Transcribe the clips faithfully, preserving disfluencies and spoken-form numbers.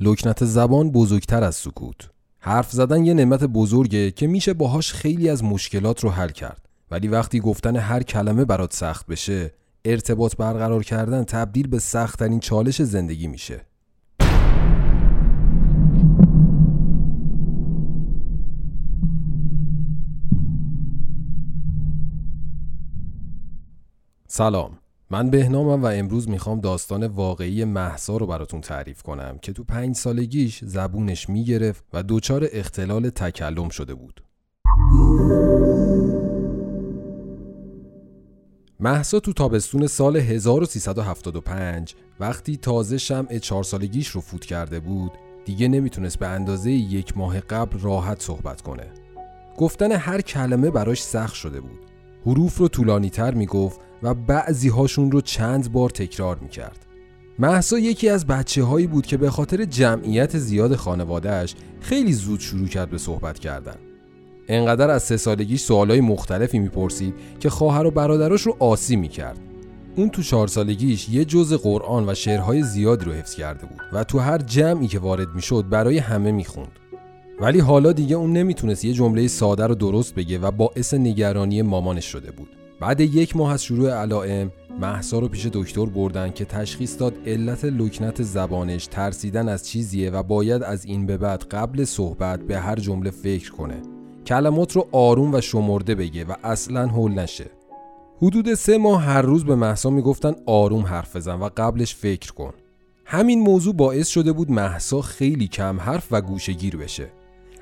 لکنت زبان بزرگتر از سکوت. حرف زدن یه نعمت بزرگه که میشه باهاش خیلی از مشکلات رو حل کرد، ولی وقتی گفتن هر کلمه برات سخت بشه، ارتباط برقرار کردن تبدیل به سخت‌ترین چالش زندگی میشه. سلام، من بهنامم و امروز میخوام داستان واقعی مهسا رو براتون تعریف کنم که تو پنج سالگیش زبونش میگرفت و دچار اختلال تکلم شده بود. مهسا تو تابستون سال هزار و سیصد و هفتاد و پنج وقتی تازه شمع چهار سالگیش رو فوت کرده بود، دیگه نمیتونست به اندازه یک ماه قبل راحت صحبت کنه. گفتن هر کلمه براش سخت شده بود. حروف رو طولانی تر میگفت و بعضی هاشون رو چند بار تکرار میکرد. مهسا یکی از بچه هایی بود که به خاطر جمعیت زیاد خانوادهش خیلی زود شروع کرد به صحبت کردن. انقدر از سه سالگیش سوالای مختلفی میپرسید که خواهر و برادراش رو آسی میکرد. اون تو چهار سالگیش یه جزء قرآن و شعرهای زیادی رو حفظ کرده بود و تو هر جمعی که وارد میشد برای همه میخوند. ولی حالا دیگه اون نمیتونست یه جمله ساده رو درست بگه و باعث نگرانی مامانش شده بود. بعد یک ماه از شروع علائم، مهسا رو پیش دکتر بردن که تشخیص داد علت لکنت زبانش ترسیدن از چیزیه و باید از این به بعد قبل صحبت به هر جمله فکر کنه. کلمات رو آروم و شمرده بگه و اصلاً هول نشه. حدود سه ماه هر روز به مهسا میگفتن آروم حرف بزن و قبلش فکر کن. همین موضوع باعث شده بود مهسا خیلی کم حرف و گوشه‌گیر بشه.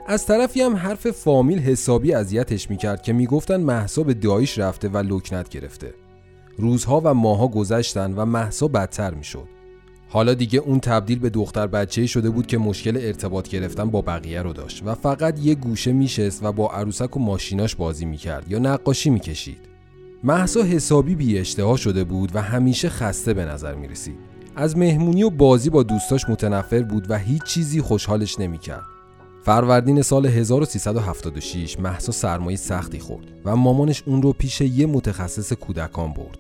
از طرفی هم حرف فامیل حسابی اذیتش میکرد که میگفتن مهسا به دایش رفته و لکنت گرفته. روزها و ماها گذشتن و مهسا بدتر میشد. حالا دیگه اون تبدیل به دختر بچه‌ای شده بود که مشکل ارتباط گرفتن با بقیه رو داشت و فقط یه گوشه میشست و با عروسک و ماشیناش بازی میکرد یا نقاشی میکشید. مهسا حسابی بی اشتها شده بود و همیشه خسته به نظر میرسید. از مهمونی و بازی با دوستاش متنفر بود و هیچ چیزی خوشحالش نمیکرد. فروردین سال هزار و سیصد و هفتاد و شش مهسا سرمایه سختی خورد و مامانش اون رو پیش یه متخصص کودکان برد.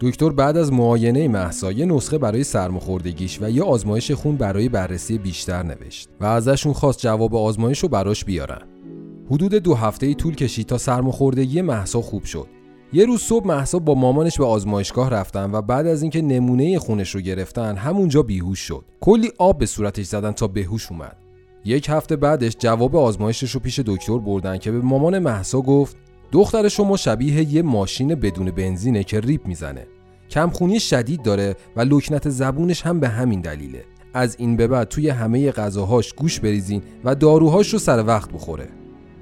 دکتر بعد از معاینه مهسا یه نسخه برای سرماخوردگیش و یه آزمایش خون برای بررسی بیشتر نوشت و ازشون خواست جواب آزمایش رو براش بیارن. حدود دو هفته‌ای طول کشید تا سرماخوردگی مهسا خوب شد. یه روز صبح مهسا با مامانش به آزمایشگاه رفتن و بعد از اینکه نمونه خونش رو گرفتن همونجا بیهوش شد. کلی آب به صورتش زدن تا بهوش اومد. یک هفته بعدش جواب آزمایشش رو پیش دکتر بردن که به مامان مهسا گفت دختر شما شبیه یه ماشین بدون بنزینه که ریپ میزنه. کمخونی شدید داره و لکنت زبونش هم به همین دلیله. از این به بعد توی همه غذاهاش گوش بریزین و داروهاش رو سر وقت بخوره.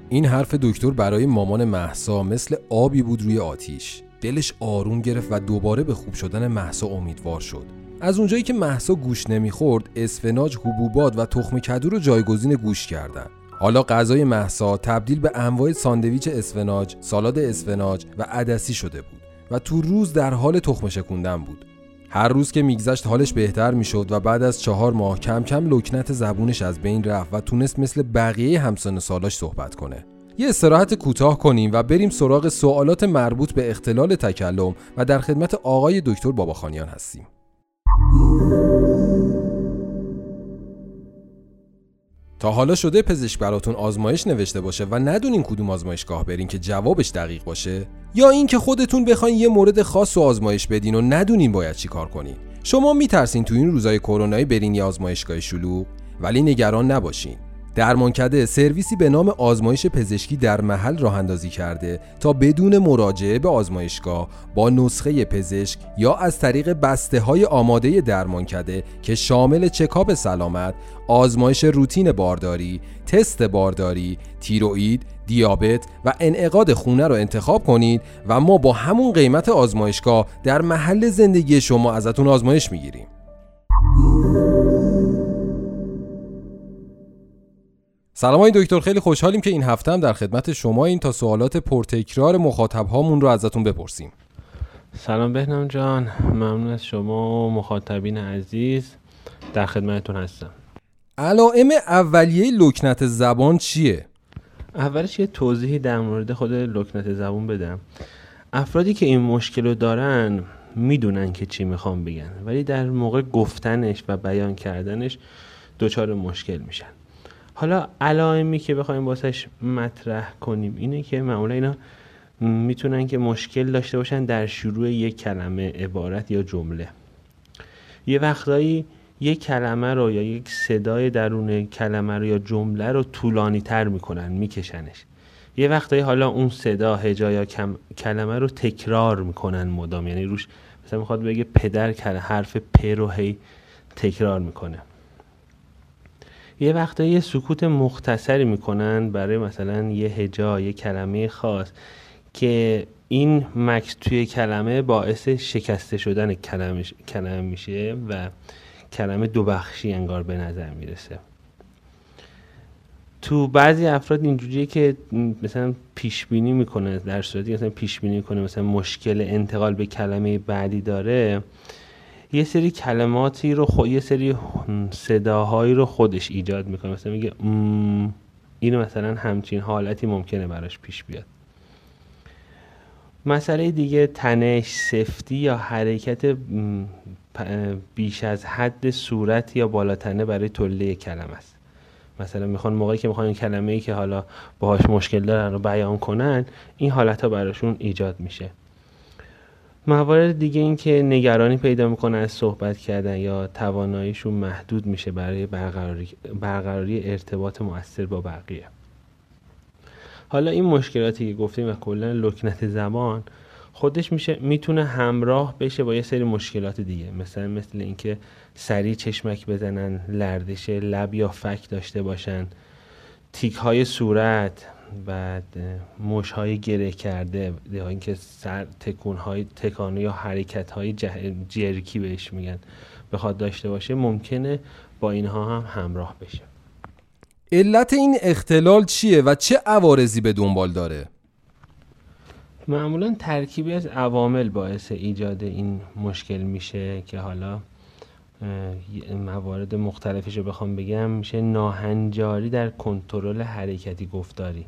این حرف دکتر برای مامان مهسا مثل آبی بود روی آتیش. دلش آروم گرفت و دوباره به خوب شدن مهسا امیدوار شد. از اونجایی که مهسا گوشت نمیخورد، اسفناج، حبوبات و تخم کدو رو جایگزین گوشت کردن. حالا غذای مهسا تبدیل به انواع ساندویچ اسفناج، سالاد اسفناج و عدسی شده بود و تو روز در حال تخم شکوندن بود. هر روز که میگذشت حالش بهتر میشد و بعد از چهار ماه کم کم لکنت زبونش از بین رفت و تونست مثل بقیه همسن سالاش صحبت کنه. یه استراحت کوتاه کنیم و بریم سراغ سوالات مربوط به اختلال تکلم و در خدمت آقای دکتر باباخانیان هستیم. تا حالا شده پزشک براتون آزمایش نوشته باشه و ندونین کدوم آزمایشگاه برین که جوابش دقیق باشه، یا این که خودتون بخواین یه مورد خاص رو آزمایش بدین و ندونین باید چی کار کنین؟ شما میترسین تو این روزای کرونایی برین یه آزمایشگاه شلوغ، ولی نگران نباشین. درمانکده سرویسی به نام آزمایش پزشکی در محل راه اندازی کرده تا بدون مراجعه به آزمایشگاه با نسخه پزشک یا از طریق بسته‌های آماده درمانکده که شامل چکاپ سلامت، آزمایش روتین بارداری، تست بارداری، تیروئید، دیابت و انعقاد خونه رو انتخاب کنید و ما با همون قیمت آزمایشگاه در محل زندگی شما ازتون آزمایش می‌گیریم. سلام آقای دکتر، خیلی خوشحالیم که این هفته هم در خدمت شما این تا سوالات پرتکرار مخاطب هامون رو ازتون بپرسیم. سلام بهنام جان، ممنون از شما و مخاطبین عزیز، در خدمتتون هستم. علائم اولیه لکنت زبان چیه؟ اولش یه توضیحی در مورد خود لکنت زبان بدم. افرادی که این مشکل رو دارن میدونن که چی میخوام بگن، ولی در موقع گفتنش و بیان کردنش دچار مشکل میشن. حالا علائمی که بخوایم واسش مطرح کنیم اینه که معمولا اینا میتونن که مشکل داشته باشن در شروع یک کلمه، عبارت یا جمله. یه وقتایی یک کلمه رو یا یک صدای درون کلمه رو یا جمله رو طولانی تر میکنن، میکشنش. یه وقتایی حالا اون صدا، هجا یا کم کلمه رو تکرار میکنن مدام، یعنی روش مثلا میخواد بگه پدر، حرف پ رو هی تکرار میکنه. یه وقتایی یه سکوت مختصری میکنن برای مثلا یه هجا، یه کلمه خاص، که این مکث توی کلمه باعث شکسته شدن کلمه کلمه میشه و کلمه دو بخشی انگار به نظر میرسه. تو بعضی افراد اینجوریه که مثلا پیش بینی میکنه، در صورتی مثلا پیش بینی میکنه مثلا مشکل انتقال به کلمه بعدی داره، یه سری کلماتی رو خو... یه سری صداهایی رو خودش ایجاد میکنه، مثلا میگه ام... این مثلا همچین حالتی ممکنه براش پیش بیاد. مسئله دیگه تنش، سفتی یا حرکت بیش از حد صورت یا بالاتنه برای تولیه کلمه است. مثلا میخوان موقعی که میخوان کلمه‌ای که حالا باهاش مشکل دارن رو بیان کنن، این حالت‌ها براشون ایجاد میشه. موارد دیگه این که نگرانی پیدا میکنه از صحبت کردن یا تواناییشون محدود میشه برای برقراری, برقراری ارتباط مؤثر با بقیه. حالا این مشکلاتی که گفتیم و کلا لکنت زبان خودش میشه میتونه همراه بشه با یه سری مشکلات دیگه، مثلا مثل اینکه سریع چشمک بزنن، لرزش لب یا فک داشته باشن، تیک های صورت، بعد مش های گره کرده، یا اینکه سر تکون های تکانو یا حرکت های جرکی بهش میگن بخواد داشته باشه، ممکنه با اینها هم همراه بشه. علت این اختلال چیه و چه عوارضی به دنبال داره؟ معمولا ترکیبی از عوامل باعث ایجاد این مشکل میشه که حالا موارد مختلفش رو بخوام بگم، میشه ناهنجاری در کنترل حرکتی گفتاری،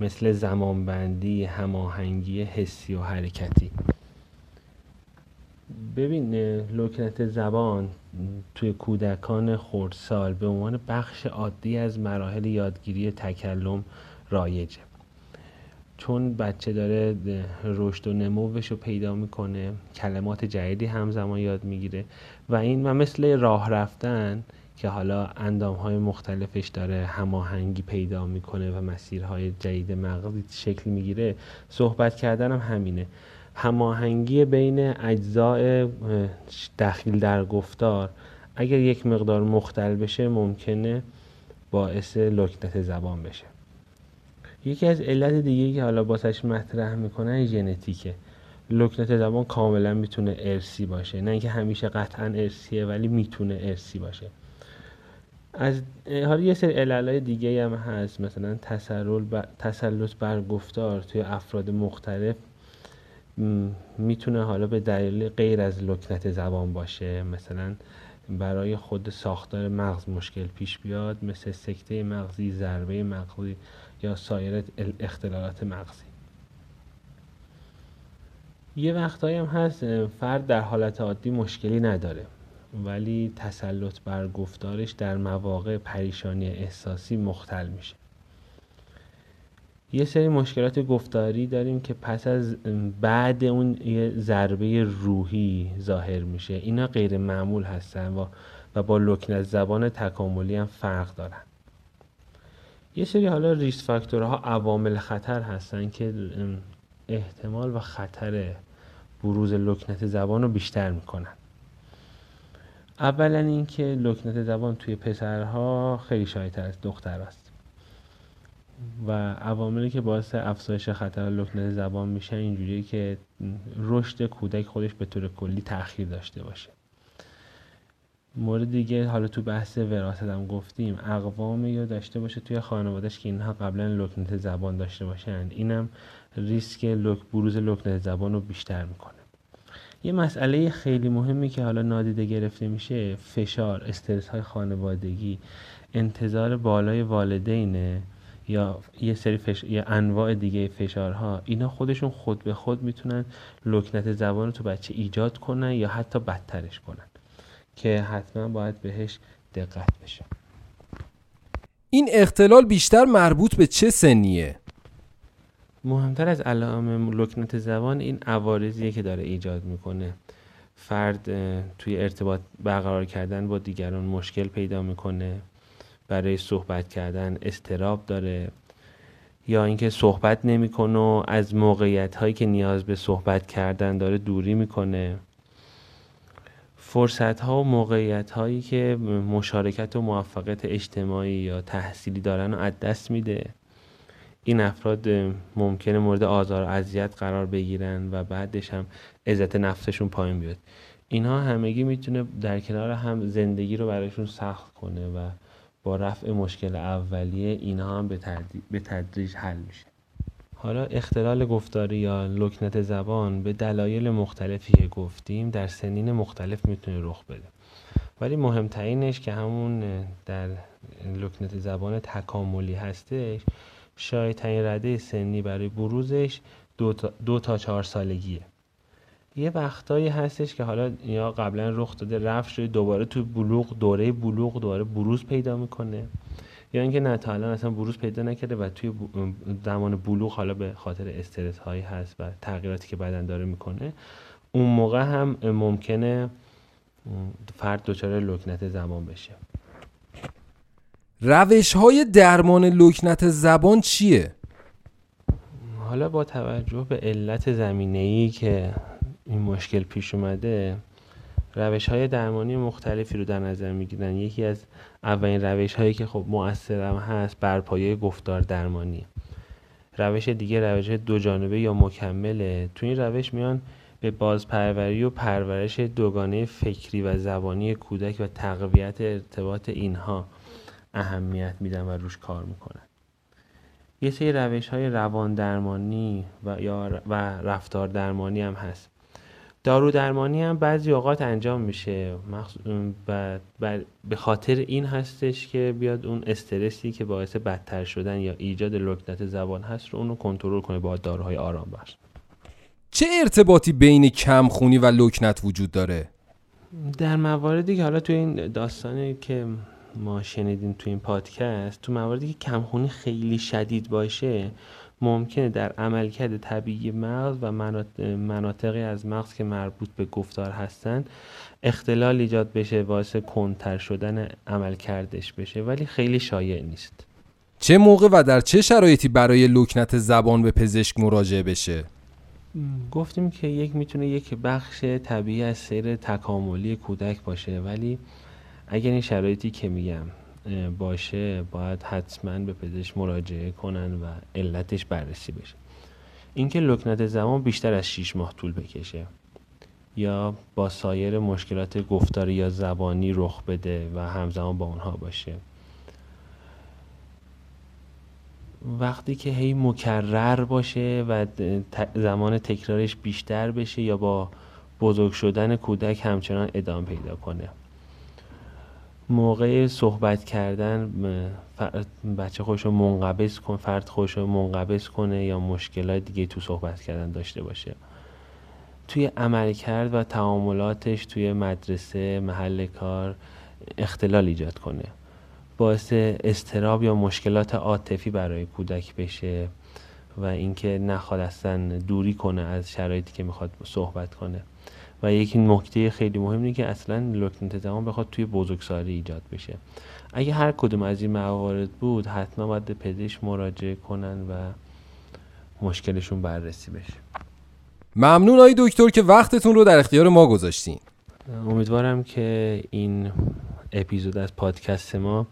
مثل زمانبندی، هماهنگی حسی و حرکتی. ببین لکنت زبان توی کودکان خردسال به عنوان بخش عادی از مراحل یادگیری تکلم رایجه، چون بچه داره رشد و نموش رو پیدا میکنه، کلمات جدیدی همزمان یاد میگیره و این و مثل راه رفتن که حالا اندامهای مختلفش داره هماهنگی پیدا میکنه و مسیرهای جدید مغزی شکل میگیره، صحبت کردن هم همینه، هماهنگی بین اجزای دخیل در گفتار اگر یک مقدار مختل بشه ممکنه باعث لکنت زبان بشه. یکی از علت دیگه که حالا باسش مطرح میکنن ژنتیکه. لکنت زبان کاملا میتونه ارثی باشه، نه اینکه همیشه قطعا ارثیه ولی میتونه ارثی باشه. از حالا یه سری علل دیگه هم هست، مثلا تسلط بر گفتار توی افراد مختلف میتونه حالا به دلیل غیر از لکنت زبان باشه، مثلا برای خود ساختار مغز مشکل پیش بیاد، مثل سکته مغزی، ضربه مغزی یا سایر اختلالات مغزی. یه وقتایی هم هست فرد در حالت عادی مشکلی نداره ولی تسلط بر گفتارش در مواقع پریشانی احساسی مختل میشه. یه سری مشکلات گفتاری داریم که پس از بعد اون یه ضربه روحی ظاهر میشه، اینا غیر معمول هستن و و با لکنت زبان تکاملی هم فرق دارن. یه سری حالا ریسک فاکتورها، عوامل خطر هستن که احتمال و خطر بروز لکنت زبان رو بیشتر میکنن. اولا اینکه لکنت زبان توی پسرها خیلی شایع‌تر از دختراست و عواملی که باعث افزایش خطر لکنت زبان میشه اینجوریه که رشد کودک خودش به طور کلی تأخیر داشته باشه. مورد دیگه حالا تو بحث وراثت هم گفتیم، اقوامی یا داشته باشه توی خانوادهش که اینها قبلا لکنت زبان داشته باشن، اینم ریسک لک بروز لکنت زبان رو بیشتر میکنه. یه مسئله خیلی مهمی که حالا نادیده گرفته میشه، فشار، استرس های خانوادگی، انتظار بالای والدینه یا یه سری فش... یا انواع دیگه فشارها، اینا خودشون خود به خود میتونن لکنت زبان رو تو بچه ایجاد کنن یا حتی بدترش کنن که حتما باید بهش دقت بشه. این اختلال بیشتر مربوط به چه سنیه؟ مهمتر از علائم لکنت زبان این عوارضیه که داره ایجاد میکنه. فرد توی ارتباط برقرار کردن با دیگران مشکل پیدا میکنه، برای صحبت کردن اضطراب داره، یا اینکه صحبت نمیکنه و از موقعیت هایی که نیاز به صحبت کردن داره دوری میکنه. فرصت ها و موقعیت هایی که مشارکت و موفقیت اجتماعی یا تحصیلی دارن رو از دست میده. این افراد ممکنه مورد آزار و اذیت قرار بگیرن و بعدش هم عزت نفسشون پایین بیاد. اینها همگی میتونه در کنار هم زندگی رو برایشون سخت کنه و با رفع مشکل اولیه اینها هم به تدریج, به تدریج حل میشه. حالا اختلال گفتاری یا لکنت زبان به دلایل مختلفی که گفتیم در سنین مختلف میتونه رخ بده، ولی مهمترینش که همون در لکنت زبان تکاملی هستش، شایع‌ترین رده سنی برای بروزش دو تا, دو تا چهار سالگیه. یه وقتایی هستش که حالا یا قبلا رخ داده رفع شده، دوباره تو بلوغ دوره بلوغ دوباره بروز پیدا میکنه، یا اینکه نه تا الان اصلا بروز پیدا نکرده و توی زمان بلوغ حالا به خاطر استرس هایی هست و تغییراتی که بدن داره میکنه، اون موقع هم ممکنه فرد دچار لکنت زبان بشه. روش های درمان لکنت زبان چیه؟ حالا با توجه به علت زمینه‌ای که این مشکل پیش اومده، روش های درمانی مختلفی رو در نظر میگیرن. یکی از اولین روش هایی که خب مؤثرم هست بر پایه گفتار درمانی. روش دیگه روش دو جانبه یا مکمله. تو این روش میان به بازپروری و پرورش دوگانه فکری و زبانی کودک و تقویت ارتباط اینها اهمیت میدن و روش کار میکنن. یه سری روش های روان درمانی و یا و رفتار درمانی هم هست. دارو درمانی هم بعضی اوقات انجام میشه و به خاطر این هستش که بیاد اون استرسی که باعث بدتر شدن یا ایجاد لکنت زبان هست رو اونو کنترل کنه با داروهای آرام بخش. چه ارتباطی بین کمخونی و لکنت وجود داره؟ در مواردی که حالا تو این داستانی که ما شنیدیم تو این پادکست، تو مواردی که کمخونی خیلی شدید باشه، ممکنه در عملکرد طبیعی مغز و مناطقی از مغز که مربوط به گفتار هستن اختلال ایجاد بشه، باعث کندتر شدن عملکردش بشه، ولی خیلی شایع نیست. چه موقع و در چه شرایطی برای لکنت زبان به پزشک مراجعه بشه؟ گفتیم که یک میتونه یک بخش طبیعی از سیر تکاملی کودک باشه، ولی اگر این شرایطی که میگم باشه باید حتما به پزشک مراجعه کنن و علتش بررسی بشه. اینکه لکنت زبان بیشتر از شش ماه طول بکشه یا با سایر مشکلات گفتاری یا زبانی رخ بده و همزمان با اونها باشه. وقتی که هی مکرر باشه و زمان تکرارش بیشتر بشه یا با بزرگ شدن کودک همچنان ادامه پیدا کنه. موقع صحبت کردن بچه خودش رو منقبض کنه، فرد خودش رو منقبض کنه یا مشکلات دیگه تو صحبت کردن داشته باشه. توی عملکرد و تعاملاتش توی مدرسه، محل کار اختلال ایجاد کنه، باعث اضطراب یا مشکلات عاطفی برای کودک بشه و اینکه نخواد اصلا دوری کنه از شرایطی که میخواد صحبت کنه. و یکی نکته خیلی مهمی که اصلا لکنت زبان بخواد توی بزرگسالی ایجاد بشه. اگه هر کدوم از این موارد بود حتما باید به پزشک مراجعه کنن و مشکلشون بررسی بشه. ممنون آقای دکتر که وقتتون رو در اختیار ما گذاشتین. امیدوارم که این اپیزود از پادکست ما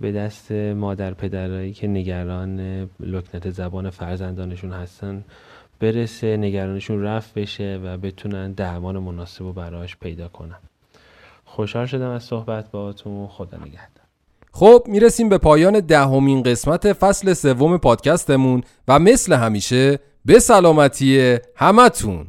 به دست مادر پدرایی که نگران لکنت زبان فرزندانشون هستن برسه، نگرانشون رفع بشه و بتونن درمان مناسب رو براش پیدا کنن. خوشحال شدم از صحبت باهاتون. خدا نگهدار. خب میرسیم به پایان دهمین قسمت فصل سوم پادکستمون و مثل همیشه به سلامتی همتون.